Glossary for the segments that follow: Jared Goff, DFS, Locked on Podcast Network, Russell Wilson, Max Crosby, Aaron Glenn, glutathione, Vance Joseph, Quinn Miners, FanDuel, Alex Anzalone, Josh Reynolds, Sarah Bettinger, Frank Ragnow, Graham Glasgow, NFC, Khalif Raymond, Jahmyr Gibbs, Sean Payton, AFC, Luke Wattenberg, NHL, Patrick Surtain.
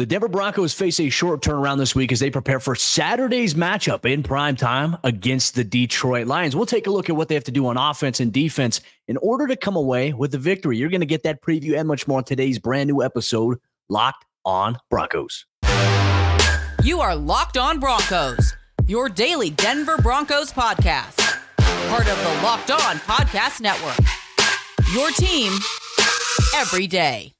The Denver Broncos face a short turnaround this week as they prepare for Saturday's matchup in prime time against the Detroit Lions. We'll take a look at what they have to do on offense and defense in order to come away with the victory. You're going to get that preview and much more on today's brand new episode, Locked on Broncos. You are Locked on Broncos, your daily Denver Broncos podcast. Part of the Locked on Podcast Network, your team every day.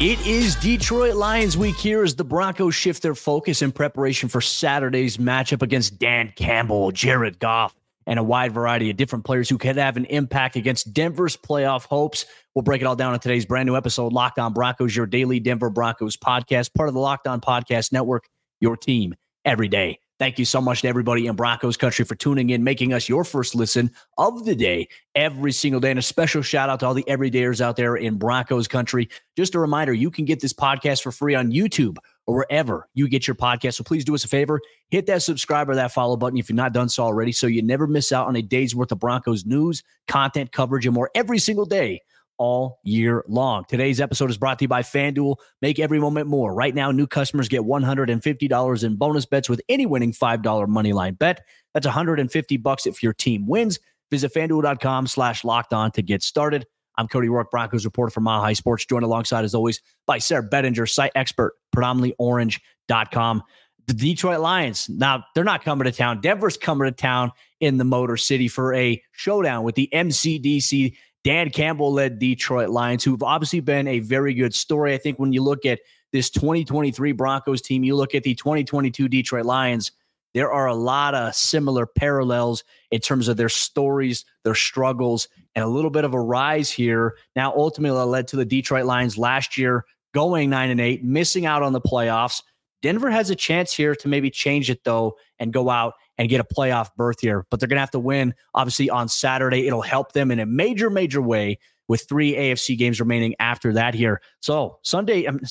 It is Detroit Lions week here as the Broncos shift their focus in preparation for Saturday's matchup against Dan Campbell, Jared Goff, and a wide variety of different players who could have an impact against Denver's playoff hopes. We'll break it all down on today's brand new episode, Locked on Broncos, your daily Denver Broncos podcast, part of the Locked on Podcast Network, your team every day. Thank you so much to everybody in Broncos country for tuning in, making us your first listen of the day every single day. And a special shout out to all the everydayers out there in Broncos country. Just a reminder, you can get this podcast for free on YouTube or wherever you get your podcast. So please do us a favor, hit that subscribe or that follow button if you've not done so already, so you never miss out on a day's worth of Broncos news, content, coverage, and more every single day all year long. Today's episode is brought to you by FanDuel. Make every moment more. Right now, new customers get $150 in bonus bets with any winning $5 moneyline bet. That's $150 if your team wins. Visit FanDuel.com/lockedon to get started. I'm Cody Rourke, Broncos reporter for Mile High Sports, joined alongside, as always, by Sarah Bettinger, site expert, predominantlyorange.com. The Detroit Lions, now they're not coming to town. Denver's coming to town in the Motor City for a showdown with the MCDC. Dan Campbell-led Detroit Lions, who've obviously been a very good story. I think when you look at this 2023 Broncos team, you look at the 2022 Detroit Lions, there are a lot of similar parallels in terms of their stories, their struggles, and a little bit of a rise here. Now, ultimately, that led to the Detroit Lions last year going 9-8, missing out on the playoffs. Denver has a chance here to maybe change it, though, and go out and get a playoff berth here. But they're going to have to win, obviously, on Saturday. It'll help them in a major, major way with three AFC games remaining after that here. So Saturday's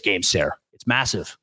game, Sarah. It's massive.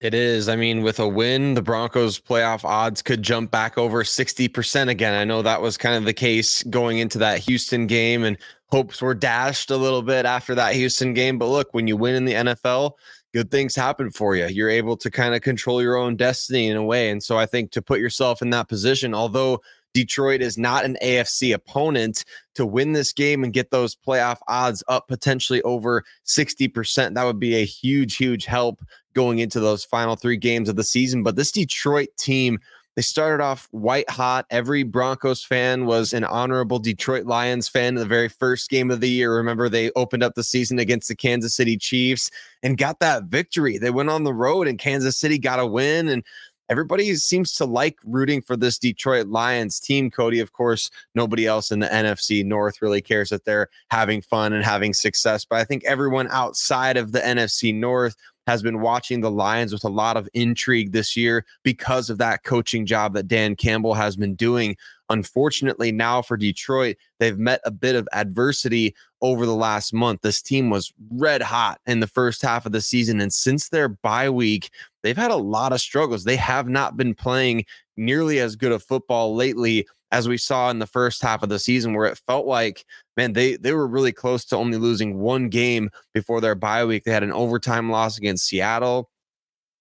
It is. I mean, with a win, the Broncos' playoff odds could jump back over 60% again. I know that was kind of the case going into that Houston game, and hopes were dashed a little bit after that Houston game. But look, when you win in the NFL, good things happen for you. You're able to kind of control your own destiny in a way. And so I think to put yourself in that position, although Detroit is not an AFC opponent, to win this game and get those playoff odds up potentially over 60%, that would be a huge, huge help going into those final three games of the season. But this Detroit team, they started off white hot. Every Broncos fan was an honorable Detroit Lions fan in the very first game of the year. Remember, they opened up the season against the Kansas City Chiefs and got that victory. They went on the road and Kansas City got a win. And everybody seems to like rooting for this Detroit Lions team, Cody. Of course, nobody else in the NFC North really cares that they're having fun and having success. But I think everyone outside of the NFC North has been watching the Lions with a lot of intrigue this year because of that coaching job that Dan Campbell has been doing. Unfortunately, now for Detroit, they've met a bit of adversity over the last month. This team was red hot in the first half of the season, and since their bye week, they've had a lot of struggles. They have not been playing nearly as good of football lately as we saw in the first half of the season, where it felt like, man, they were really close to only losing one game before their bye week. They had an overtime loss against Seattle.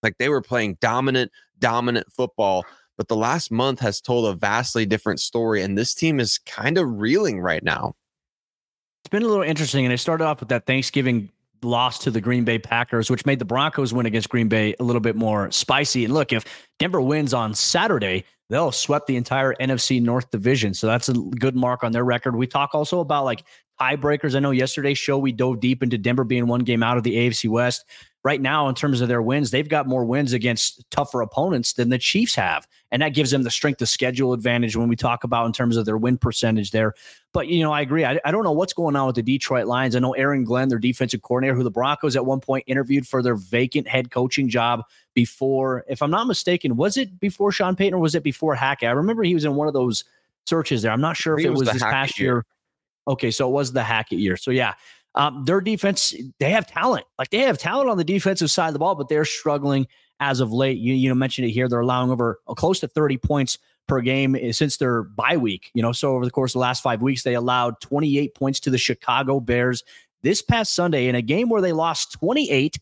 Like, they were playing dominant football. But the last month has told a vastly different story, and this team is kind of reeling right now. It's been a little interesting, and it started off with that Thanksgiving loss to the Green Bay Packers, which made the Broncos win against Green Bay a little bit more spicy. And look, if Denver wins on Saturday, they'll sweep the entire NFC North division. So that's a good mark on their record. We talk also about like tiebreakers. I know yesterday's show, we dove deep into Denver being one game out of the AFC West. Right now, in terms of their wins, they've got more wins against tougher opponents than the Chiefs have. And that gives them the strength of schedule advantage when we talk about in terms of their win percentage there. But, you know, I agree. I don't know what's going on with the Detroit Lions. I know Aaron Glenn, their defensive coordinator, who the Broncos at one point interviewed for their vacant head coaching job before, if I'm not mistaken, was it before Sean Payton or was it before Hackett? I remember he was in one of those searches there. I'm not sure if it was this past year. Okay, so it was the Hackett year. So, yeah. Their defense, they have talent. Like, they have talent on the defensive side of the ball, but they're struggling as of late. You mentioned it here. They're allowing over close to 30 points per game since their bye week. You know, so over the course of the last 5 weeks, they allowed 28 points to the Chicago Bears this past Sunday in a game where they lost 28-13.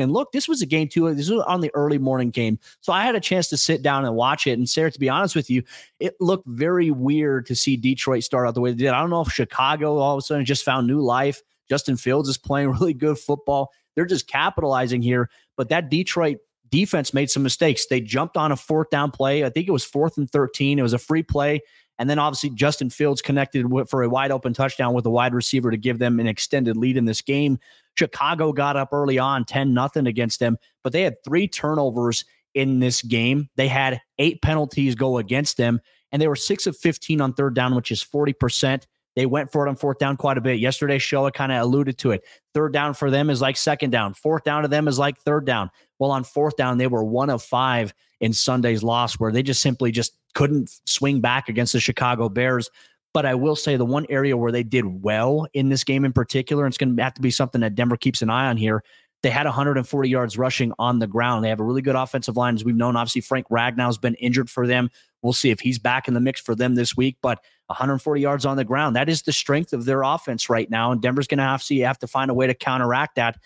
And look, this was a game too. This was on the early morning game. So I had a chance to sit down and watch it. And Sarah, to be honest with you, it looked very weird to see Detroit start out the way they did. I don't know if Chicago all of a sudden just found new life. Justin Fields is playing really good football. They're just capitalizing here. But that Detroit defense made some mistakes. They jumped on a fourth down play. I think it was 4th and 13. It was a free play. And then obviously Justin Fields connected for a wide open touchdown with a wide receiver to give them an extended lead in this game. Chicago got up early on 10-0 against them, but they had 3 turnovers in this game. They had 8 penalties go against them, and they were 6 of 15 on third down, which is 40%. They went for it on fourth down quite a bit. Yesterday's show, I kind of alluded to it. Third down for them is like second down. Fourth down to them is like third down. Well, on fourth down, they were 1 of 5 in Sunday's loss, where they just simply just couldn't swing back against the Chicago Bears. But I will say the one area where they did well in this game in particular, and it's going to have to be something that Denver keeps an eye on here, they had 140 yards rushing on the ground. They have a really good offensive line, as we've known. Obviously, Frank Ragnow has been injured for them. We'll see if he's back in the mix for them this week. But 140 yards on the ground, that is the strength of their offense right now. And Denver's going to have to find a way to counteract that.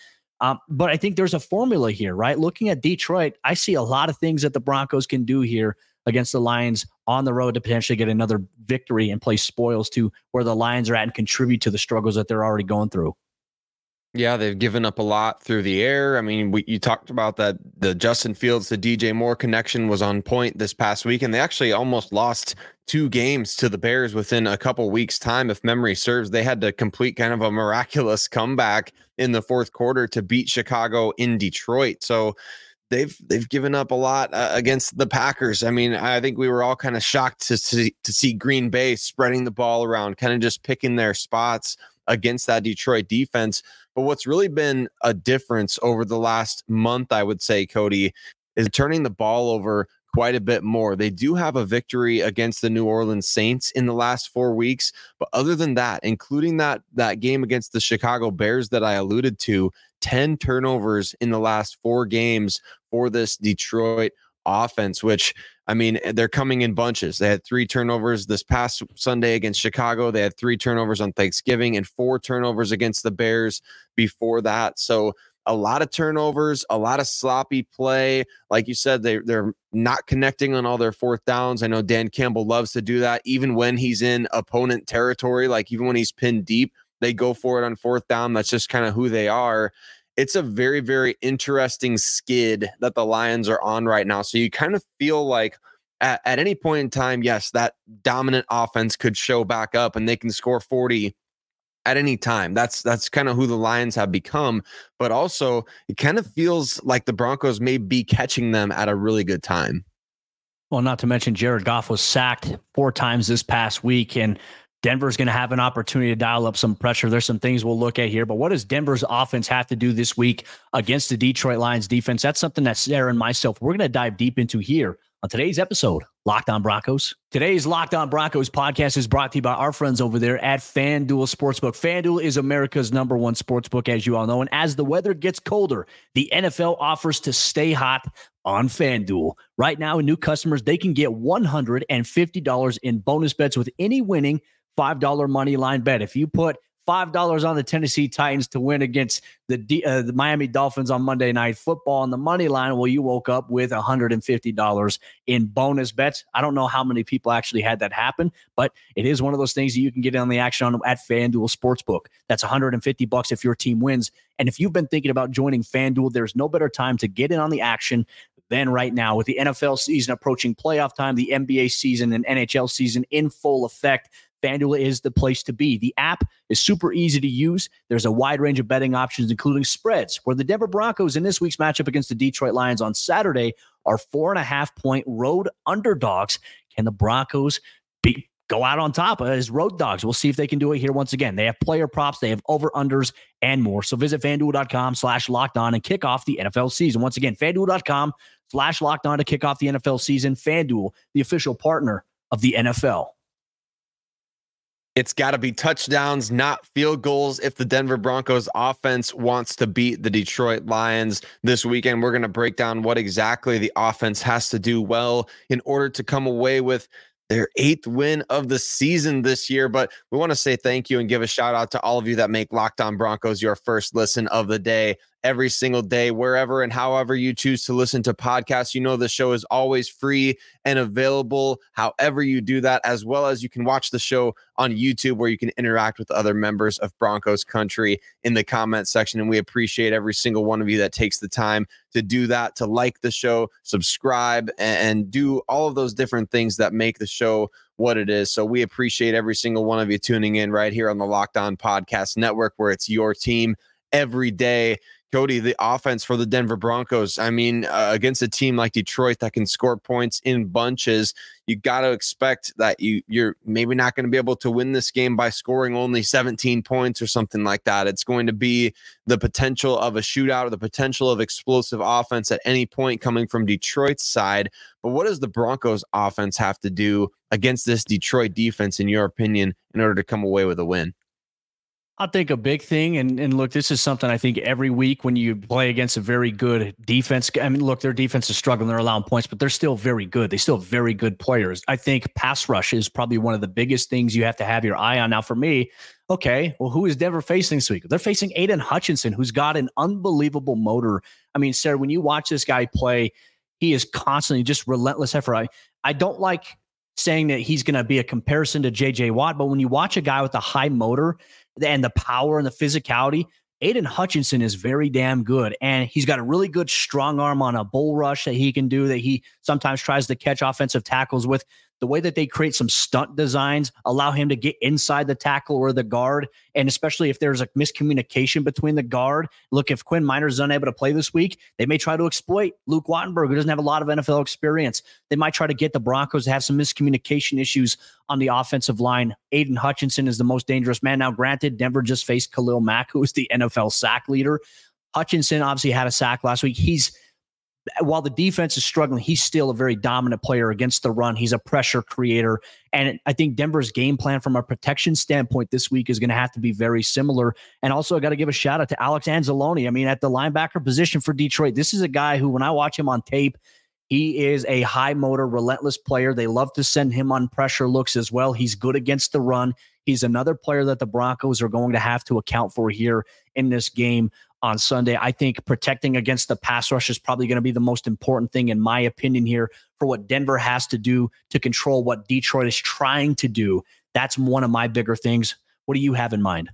But I think there's a formula here, right? Looking at Detroit, I see a lot of things that the Broncos can do here against the Lions on the road to potentially get another victory and play spoils to where the Lions are at and contribute to the struggles that they're already going through. Yeah, they've given up a lot through the air. I mean, you talked about that. The Justin Fields, the DJ Moore connection was on point this past week, and they actually almost lost 2 games to the Bears within a couple weeks' time. If memory serves, they had to complete kind of a miraculous comeback in the fourth quarter to beat Chicago in Detroit. So they've given up a lot against the Packers. I mean, I think we were all kind of shocked to see Green Bay spreading the ball around, kind of just picking their spots against that Detroit defense. But what's really been a difference over the last month, I would say, Cody, is turning the ball over quite a bit more. They do have a victory against the New Orleans Saints in the last 4 weeks. But other than that, including that game against the Chicago Bears that I alluded to, 10 turnovers in the last 4 games for this Detroit offense, which, I mean, they're coming in bunches. They had 3 turnovers this past Sunday against Chicago. They had 3 turnovers on Thanksgiving and 4 turnovers against the Bears before that. So a lot of turnovers, a lot of sloppy play. Like you said, they're not connecting on all their fourth downs. I know Dan Campbell loves to do that, even when he's in opponent territory, like even when he's pinned deep, they go for it on fourth down. That's just kind of who they are. It's a very, very interesting skid that the Lions are on right now. So you kind of feel like at any point in time, yes, that dominant offense could show back up and they can score 40 at any time. That's kind of who the Lions have become. But also, it kind of feels like the Broncos may be catching them at a really good time. Well, not to mention Jared Goff was sacked 4 times this past week, and Denver's going to have an opportunity to dial up some pressure. There's some things we'll look at here, but what does Denver's offense have to do this week against the Detroit Lions defense? That's something that Sarah and myself, we're going to dive deep into here on today's episode, Locked on Broncos. Today's Locked on Broncos podcast is brought to you by our friends over there at FanDuel Sportsbook. FanDuel is America's #1 sportsbook, as you all know. And as the weather gets colder, the NFL offers to stay hot on FanDuel. Right now, new customers, they can get $150 in bonus bets with any winning $5 money line bet. If you put $5 on the Tennessee Titans to win against the Miami Dolphins on Monday Night Football on the money line, well, you woke up with $150 in bonus bets. I don't know how many people actually had that happen, but it is one of those things that you can get on the action on at FanDuel Sportsbook. That's $150 if your team wins. And if you've been thinking about joining FanDuel, there's no better time to get in on the action than right now. With the NFL season approaching playoff time, the NBA season and NHL season in full effect, FanDuel is the place to be. The app is super easy to use. There's a wide range of betting options, including spreads, where the Denver Broncos in this week's matchup against the Detroit Lions on Saturday are 4.5-point road underdogs. Can the Broncos go out on top as road dogs? We'll see if they can do it here once again. They have player props, they have over-unders, and more. So visit FanDuel.com/LockedOn and kick off the NFL season. Once again, FanDuel.com/LockedOn to kick off the NFL season. FanDuel, the official partner of the NFL. It's got to be touchdowns, not field goals, if the Denver Broncos offense wants to beat the Detroit Lions this weekend. We're going to break down what exactly the offense has to do well in order to come away with their 8th win of the season this year. But we want to say thank you and give a shout out to all of you that make Locked on Broncos your first listen of the day every single day, wherever and however you choose to listen to podcasts. You know, the show is always free and available however you do that, as well as you can watch the show on YouTube, where you can interact with other members of Broncos country in the comment section. And we appreciate every single one of you that takes the time to do that, to like the show, subscribe, and do all of those different things that make the show what it is. So we appreciate every single one of you tuning in right here on the Locked On Podcast Network, where it's your team every day. Cody, the offense for the Denver Broncos, I mean, against a team like Detroit that can score points in bunches, you got to expect that you're maybe not going to be able to win this game by scoring only 17 points or something like that. It's going to be the potential of a shootout or the potential of explosive offense at any point coming from Detroit's side. But what does the Broncos offense have to do against this Detroit defense, in your opinion, in order to come away with a win? I think a big thing, and look, this is something I think every week when you play against a very good defense. I mean, look, their defense is struggling. They're allowing points, but they're still very good. They still have very good players. I think pass rush is probably one of the biggest things you have to have your eye on. Now, for me, okay, well, who is Denver facing this week? They're facing Aiden Hutchinson, who's got an unbelievable motor. I mean, Sarah, when you watch this guy play, he is constantly just relentless effort. I don't like saying that he's going to be a comparison to J.J. Watt, but when you watch a guy with a high motor and the power and the physicality, Aiden Hutchinson is very damn good. And he's got a really good strong arm on a bull rush that he can do, that he sometimes tries to catch offensive tackles with. The way that they create some stunt designs allow him to get inside the tackle or the guard. And especially if there's a miscommunication between the guard. Look, if Quinn Miners is unable to play this week, they may try to exploit Luke Wattenberg, who doesn't have a lot of NFL experience. They might try to get the Broncos to have some miscommunication issues on the offensive line. Aiden Hutchinson is the most dangerous man. Now, granted, Denver just faced Khalil Mack, who is the NFL sack leader. Hutchinson obviously had a sack last week. While the defense is struggling, he's still a very dominant player against the run. He's a pressure creator. And I think Denver's game plan from a protection standpoint this week is going to have to be very similar. And also, I got to give a shout out to Alex Anzalone. I mean, at the linebacker position for Detroit, this is a guy who, when I watch him on tape, he is a high motor, relentless player. They love to send him on pressure looks as well. He's good against the run. He's another player that the Broncos are going to have to account for here in this game on Sunday. I think protecting against the pass rush is probably going to be the most important thing, in my opinion, here for what Denver has to do to control what Detroit is trying to do. That's one of my bigger things. What do you have in mind?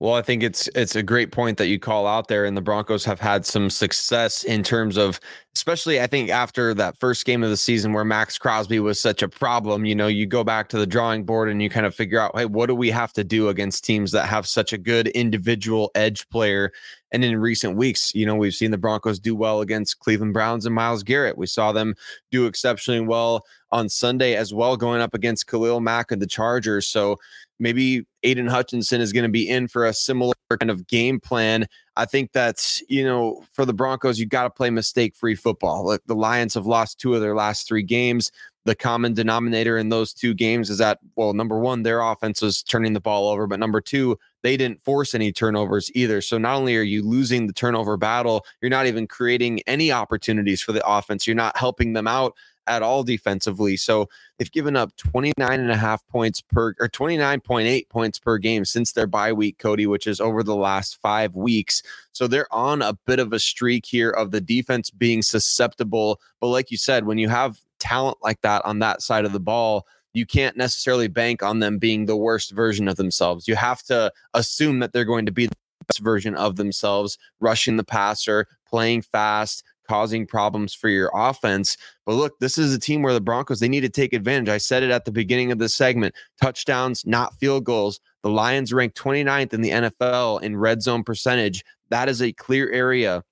Well, I think it's a great point that you call out there, and the Broncos have had some success in terms of, especially I think after that first game of the season where Max Crosby was such a problem, you know, you go back to the drawing board and you kind of figure out, hey, what do we have to do against teams that have such a good individual edge player? And in recent weeks, you know, we've seen the Broncos do well against Cleveland Browns and Myles Garrett. We saw them do exceptionally well on Sunday as well, going up against Khalil Mack and the Chargers. So maybe Aiden Hutchinson is going to be in for a similar kind of game plan. I think that's, you know, for the Broncos, you got to play mistake-free football. Look, the Lions have lost 2 of their last 3 games. The common denominator in those 2 games is that, well, number 1, their offense was turning the ball over, but number 2, they didn't force any turnovers either. So not only are you losing the turnover battle, you're not even creating any opportunities for the offense. You're not helping them out at all defensively. So they've given up 29.8 points per game since their bye week, Cody, which is over the last 5 weeks. So they're on a bit of a streak here of the defense being susceptible. But like you said, when you have talent like that on that side of the ball, you can't necessarily bank on them being the worst version of themselves. You have to assume that they're going to be the best version of themselves, rushing the passer, playing fast, causing problems for your offense. But look, this is a team where the Broncos, they need to take advantage. I said it at the beginning of this segment, touchdowns, not field goals. The Lions ranked 29th in the NFL in red zone percentage. That is a clear area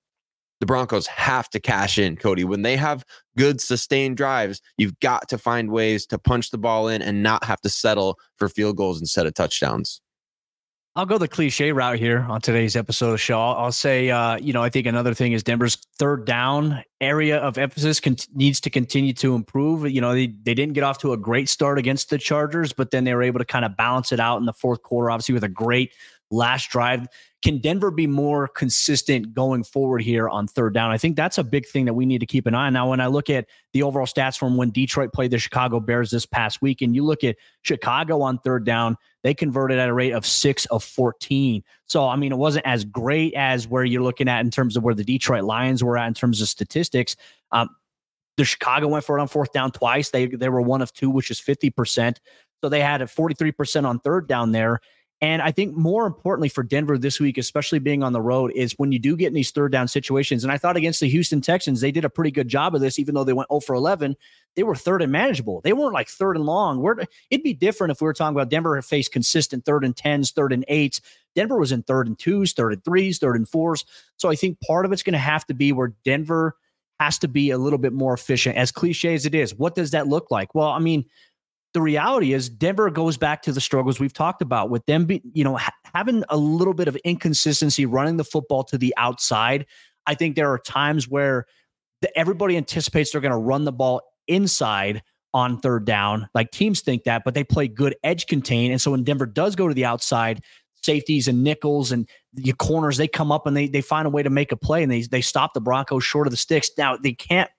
the Broncos have to cash in, Cody. When they have good sustained drives, you've got to find ways to punch the ball in and not have to settle for field goals instead of touchdowns. I'll go the cliche route here on today's episode of Shaw. I'll say, I think another thing is Denver's third down area of emphasis needs to continue to improve. You know, they didn't get off to a great start against the Chargers, but then they were able to kind of balance it out in the fourth quarter, obviously with a great last drive. Can Denver be more consistent going forward here on third down? I think that's a big thing that we need to keep an eye on. Now, when I look at the overall stats from when Detroit played the Chicago Bears this past week, and you look at Chicago on third down, they converted at a rate of 6 of 14. So, I mean, it wasn't as great as where you're looking at in terms of where the Detroit Lions were at in terms of statistics. The Chicago went for it on fourth down twice. They were 1 of 2, which is 50%. So they had a 43% on third down there. And I think more importantly for Denver this week, especially being on the road, is when you do get in these third down situations. And I thought against the Houston Texans, they did a pretty good job of this, even though they went 0 for 11. They were third and manageable. They weren't like third and long. It'd be different if we were talking about Denver had faced consistent third and 10s, third and 8s. Denver was in third and 2s, third and 3s, third and 4s. So I think part of it's going to have to be where Denver has to be a little bit more efficient, as cliche as it is. What does that look like? Well, I mean, the reality is Denver goes back to the struggles we've talked about with them, having a little bit of inconsistency running the football to the outside. I think there are times where everybody anticipates they're going to run the ball inside on third down. Like teams think that, but they play good edge contain. And so when Denver does go to the outside, safeties and nickels and your corners, they come up and they find a way to make a play and they stop the Broncos short of the sticks. Now they can't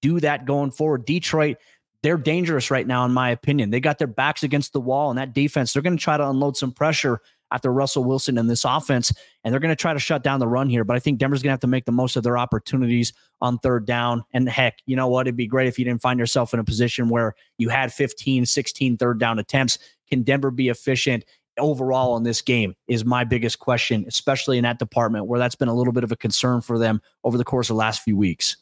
do that going forward. Detroit, they're dangerous right now, in my opinion. They got their backs against the wall, and that defense, they're going to try to unload some pressure after Russell Wilson and this offense, and they're going to try to shut down the run here. But I think Denver's going to have to make the most of their opportunities on third down. And heck, you know what? It'd be great if you didn't find yourself in a position where you had 15, 16 third down attempts. Can Denver be efficient overall in this game is my biggest question, especially in that department where that's been a little bit of a concern for them over the course of the last few weeks.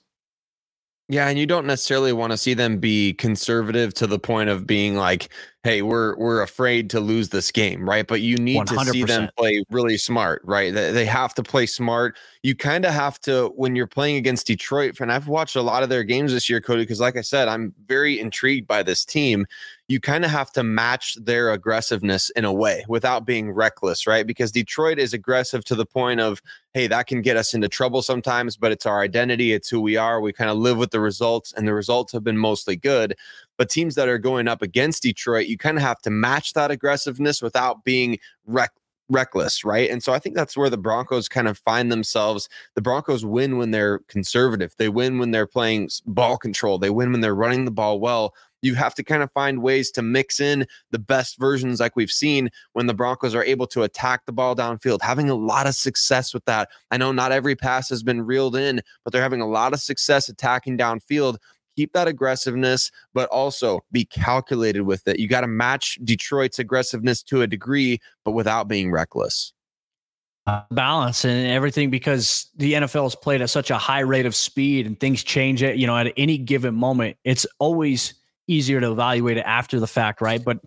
Yeah, and you don't necessarily want to see them be conservative to the point of being like, hey, we're afraid to lose this game, right? But you need 100%. To see them play really smart, right? They have to play smart. You kind of have to, when you're playing against Detroit, and I've watched a lot of their games this year, Cody, because like I said, I'm very intrigued by this team. You kind of have to match their aggressiveness in a way without being reckless, right? Because Detroit is aggressive to the point of, hey, that can get us into trouble sometimes, but it's our identity. It's who we are. We kind of live with the results, and the results have been mostly good. But teams that are going up against Detroit, you kind of have to match that aggressiveness without being reckless, right? And so I think that's where the Broncos kind of find themselves. The Broncos win when they're conservative. They win when they're playing ball control. They win when they're running the ball well. You have to kind of find ways to mix in the best versions like we've seen when the Broncos are able to attack the ball downfield, having a lot of success with that. I know not every pass has been reeled in, but they're having a lot of success attacking downfield. Keep that aggressiveness, but also be calculated with it. You got to match Detroit's aggressiveness to a degree, but without being reckless. Balance and everything, because the NFL has played at such a high rate of speed and things change it, at any given moment. It's always easier to evaluate it after the fact, right? But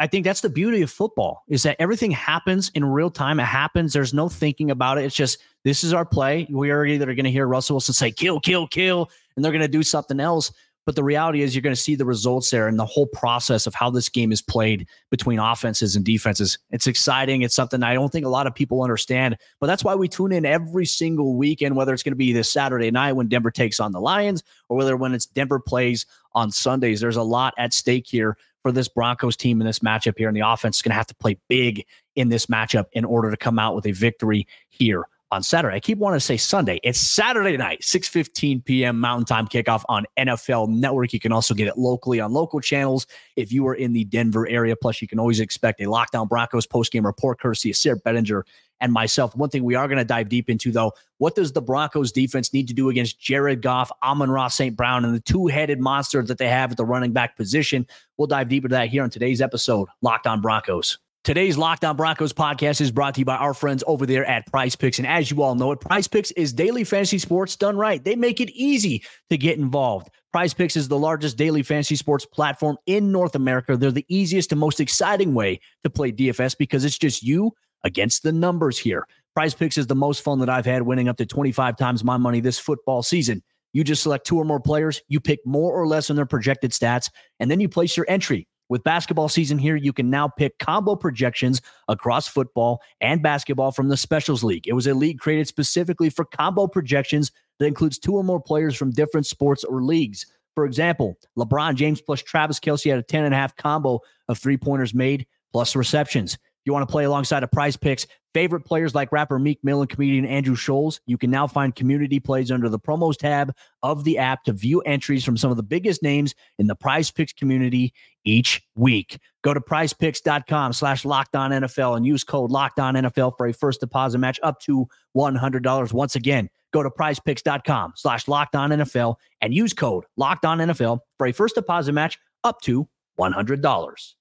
I think that's the beauty of football, is that everything happens in real time. It happens. There's no thinking about it. It's just, this is our play. We are either going to hear Russell Wilson say, kill, kill, kill, and they're going to do something else. But the reality is you're going to see the results there and the whole process of how this game is played between offenses and defenses. It's exciting. It's something I don't think a lot of people understand, but that's why we tune in every single weekend, whether it's going to be this Saturday night when Denver takes on the Lions or whether when it's Denver plays on Sundays. There's a lot at stake here for this Broncos team in this matchup here. And the offense is going to have to play big in this matchup in order to come out with a victory here on Saturday. I keep wanting to say Sunday. It's Saturday night, 6:15 p.m. Mountain Time kickoff on NFL Network. You can also get it locally on local channels if you are in the Denver area. Plus, you can always expect a Locked on Broncos postgame report courtesy of Sarah Bettinger and myself. One thing we are going to dive deep into, though, what does the Broncos defense need to do against Jared Goff, Amon-Ra St. Brown, and the two-headed monster that they have at the running back position? We'll dive deeper to that here on today's episode, Locked on Broncos. Today's Locked on Broncos podcast is brought to you by our friends over there at PrizePicks. And as you all know it, PrizePicks is daily fantasy sports done right. They make it easy to get involved. PrizePicks is the largest daily fantasy sports platform in North America. They're the easiest and most exciting way to play DFS because it's just you against the numbers here. PrizePicks is the most fun that I've had, winning up to 25 times my money this football season. You just select two or more players, you pick more or less on their projected stats, and then you place your entry. With basketball season here, you can now pick combo projections across football and basketball from the Specials League. It was a league created specifically for combo projections that includes two or more players from different sports or leagues. For example, LeBron James plus Travis Kelce had a 10.5 combo of three-pointers made plus receptions. You want to play alongside of PrizePicks favorite players like rapper Meek Mill and comedian Andrew Schulz? You can now find community plays under the promos tab of the app to view entries from some of the biggest names in the PrizePicks community each week. Go to prizepicks.com/LockedOnNFL and use code LockedOnNFL for a first deposit match up to $100. Once again, go to prizepicks.com/LockedOnNFL and use code LockedOnNFL for a first deposit match up to $100.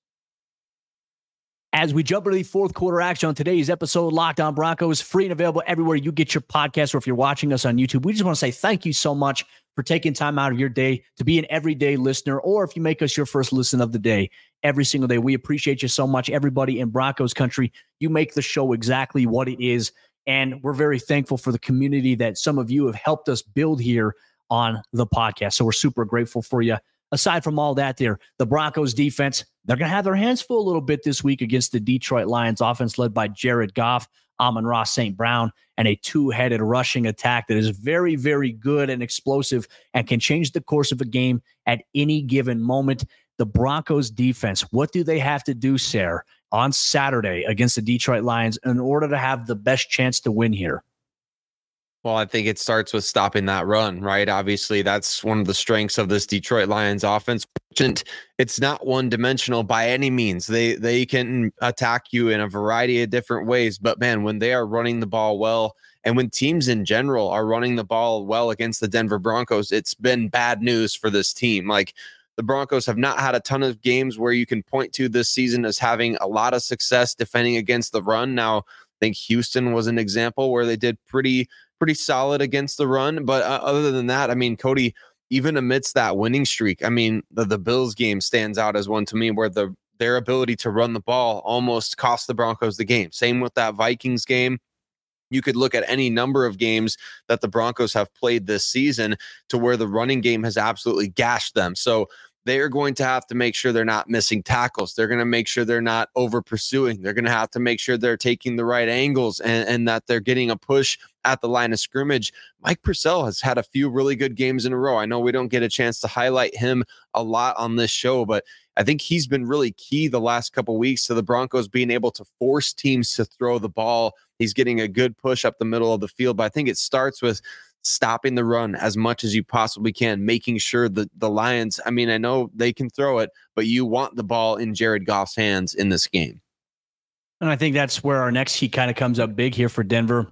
As we jump into the fourth quarter action on today's episode, Locked on Broncos, free and available everywhere you get your podcast, or if you're watching us on YouTube, we just want to say thank you so much for taking time out of your day to be an everyday listener, or if you make us your first listen of the day every single day. We appreciate you so much. Everybody in Broncos country, you make the show exactly what it is, and we're very thankful for the community that some of you have helped us build here on the podcast. So we're super grateful for you. Aside from all that there, the Broncos defense, they're going to have their hands full a little bit this week against the Detroit Lions offense led by Jared Goff, Amon-Ra St. Brown, and a two-headed rushing attack that is very, very good and explosive and can change the course of a game at any given moment. The Broncos defense, what do they have to do, Sarah, on Saturday against the Detroit Lions in order to have the best chance to win here? Well, I think it starts with stopping that run, right? Obviously, that's one of the strengths of this Detroit Lions offense. It's not one-dimensional by any means. They can attack you in a variety of different ways. But, man, when they are running the ball well, and when teams in general are running the ball well against the Denver Broncos, it's been bad news for this team. Like, the Broncos have not had a ton of games where you can point to this season as having a lot of success defending against the run. Now, I think Houston was an example where they did pretty solid against the run. But other than that, I mean, Cody, even amidst that winning streak, I mean, the Bills game stands out as one to me where their ability to run the ball almost cost the Broncos the game. Same with that Vikings game. You could look at any number of games that the Broncos have played this season to where the running game has absolutely gashed them. So they are going to have to make sure they're not missing tackles. They're going to make sure they're not over pursuing. They're going to have to make sure they're taking the right angles and that they're getting a push at the line of scrimmage. Mike Purcell has had a few really good games in a row. I know we don't get a chance to highlight him a lot on this show, but I think he's been really key the last couple of weeks to the Broncos being able to force teams to throw the ball. He's getting a good push up the middle of the field, but I think it starts with stopping the run as much as you possibly can, making sure that the Lions, I mean, I know they can throw it, but you want the ball in Jared Goff's hands in this game. And I think that's where our next key kind of comes up big here for Denver.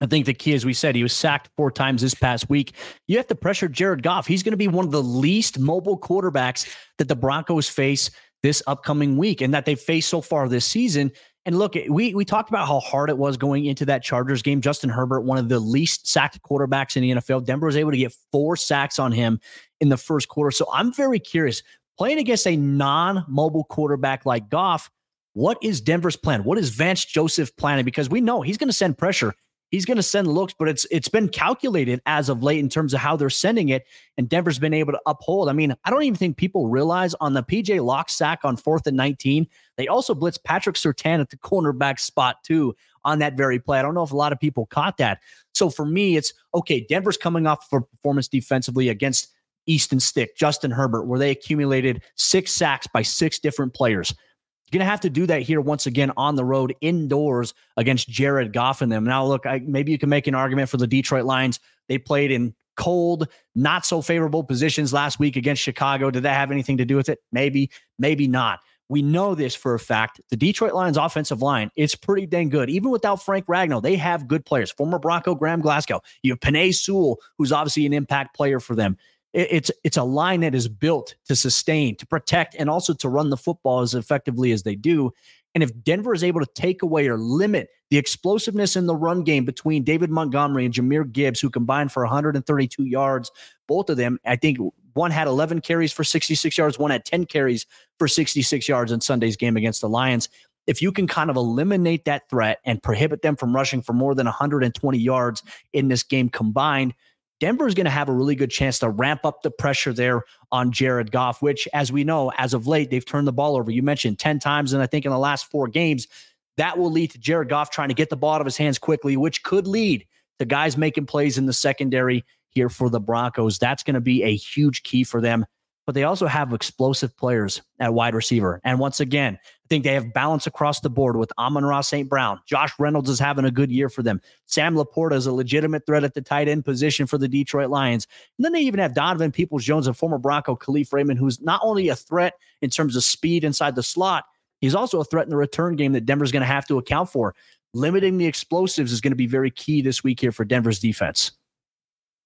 I think the key, as we said, he was sacked 4 times this past week. You have to pressure Jared Goff. He's going to be one of the least mobile quarterbacks that the Broncos face this upcoming week and that they've faced so far this season. And look, we talked about how hard it was going into that Chargers game. Justin Herbert, one of the least sacked quarterbacks in the NFL. Denver was able to get 4 sacks on him in the first quarter. So I'm very curious, playing against a non-mobile quarterback like Goff, what is Denver's plan? What is Vance Joseph planning? Because we know he's going to send pressure. He's going to send looks, but it's been calculated as of late in terms of how they're sending it, and Denver's been able to uphold. I mean, I don't even think people realize on the PJ Locke sack on 4th and 19, they also blitzed Patrick Surtain at the cornerback spot too on that very play. I don't know if a lot of people caught that. So for me, it's, okay, Denver's coming off for performance defensively against Easton Stick, Justin Herbert, where they accumulated 6 sacks by 6 different players. Going to have to do that here once again on the road indoors against Jared Goff and them. Now, look, maybe you can make an argument for the Detroit Lions. They played in cold, not so favorable positions last week against Chicago. Did that have anything to do with it? Maybe, maybe not. We know this for a fact. The Detroit Lions offensive line, it's pretty dang good. Even without Frank Ragnow, they have good players. Former Bronco Graham Glasgow. You have Penei Sewell, who's obviously an impact player for them. It's a line that is built to sustain, to protect, and also to run the football as effectively as they do. And if Denver is able to take away or limit the explosiveness in the run game between David Montgomery and Jahmyr Gibbs, who combined for 132 yards, both of them, I think one had 11 carries for 66 yards, one had 10 carries for 66 yards in Sunday's game against the Lions. If you can kind of eliminate that threat and prohibit them from rushing for more than 120 yards in this game combined, Denver is going to have a really good chance to ramp up the pressure there on Jared Goff, which, as we know, as of late, they've turned the ball over. You mentioned 10 times, and I think in the last 4 games, that will lead to Jared Goff trying to get the ball out of his hands quickly, which could lead to guys making plays in the secondary here for the Broncos. That's going to be a huge key for them. But they also have explosive players at wide receiver. And once again, I think they have balance across the board with Amon-Ra St. Brown. Josh Reynolds is having a good year for them. Sam Laporta is a legitimate threat at the tight end position for the Detroit Lions. And then they even have Donovan Peoples-Jones and former Bronco Khalif Raymond, who's not only a threat in terms of speed inside the slot, he's also a threat in the return game that Denver's going to have to account for. Limiting the explosives is going to be very key this week here for Denver's defense.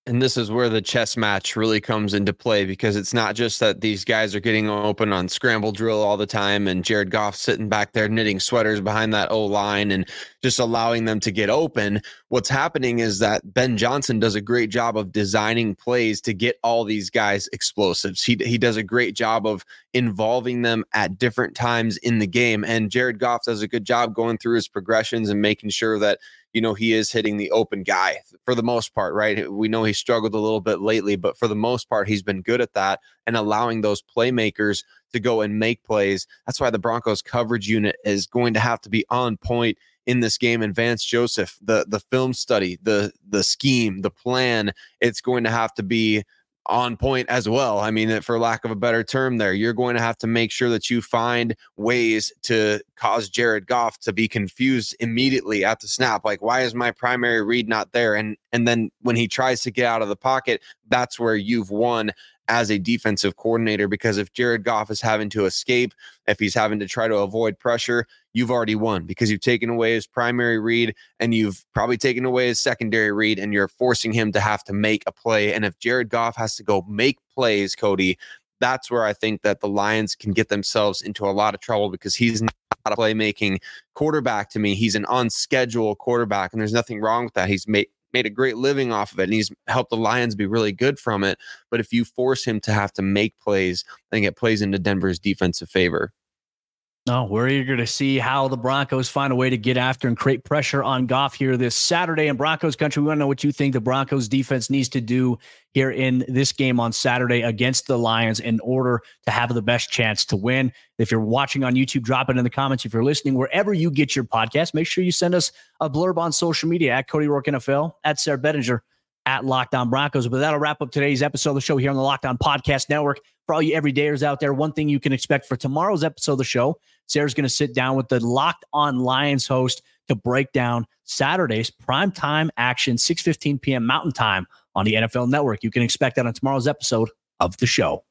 And this is where the chess match really comes into play, because it's not just that these guys are getting open on scramble drill all the time and Jared Goff sitting back there knitting sweaters behind that O-line and just allowing them to get open. What's happening is that Ben Johnson does a great job of designing plays to get all these guys explosives. He does a great job of involving them at different times in the game. And Jared Goff does a good job going through his progressions and making sure that, you know, he is hitting the open guy for the most part, right? We know he struggled a little bit lately, but for the most part, he's been good at that and allowing those playmakers to go and make plays. That's why the Broncos coverage unit is going to have to be on point in this game. And Vance Joseph, the film study, the scheme, the plan, it's going to have to be on point as well. I mean, for lack of a better term there, you're going to have to make sure that you find ways to cause Jared Goff to be confused immediately at the snap. Like, why is my primary read not there? And then when he tries to get out of the pocket, that's where you've won as a defensive coordinator, because if Jared Goff is having to escape, if he's having to try to avoid pressure, you've already won, because you've taken away his primary read and you've probably taken away his secondary read, and you're forcing him to have to make a play. And if Jared Goff has to go make plays, Cody, that's where I think that the Lions can get themselves into a lot of trouble, because he's not a playmaking quarterback to me. He's an on-schedule quarterback, and there's nothing wrong with that. He's made a great living off of it, and he's helped the Lions be really good from it. But if you force him to have to make plays, I think it plays into Denver's defensive favor. No, we're eager to see how the Broncos find a way to get after and create pressure on Goff here this Saturday in Broncos country. We want to know what you think the Broncos defense needs to do here in this game on Saturday against the Lions in order to have the best chance to win. If you're watching on YouTube, drop it in the comments. If you're listening, wherever you get your podcast, make sure you send us a blurb on social media at Cody Rourke NFL, at Sarah Bettinger, at Locked on Broncos. But that'll wrap up today's episode of the show here on the Locked on Podcast Network. For all you everydayers out there, one thing you can expect for tomorrow's episode of the show, Sarah's going to sit down with the Locked on Lions host to break down Saturday's primetime action, 6:15 p.m. Mountain Time on the NFL Network. You can expect that on tomorrow's episode of the show.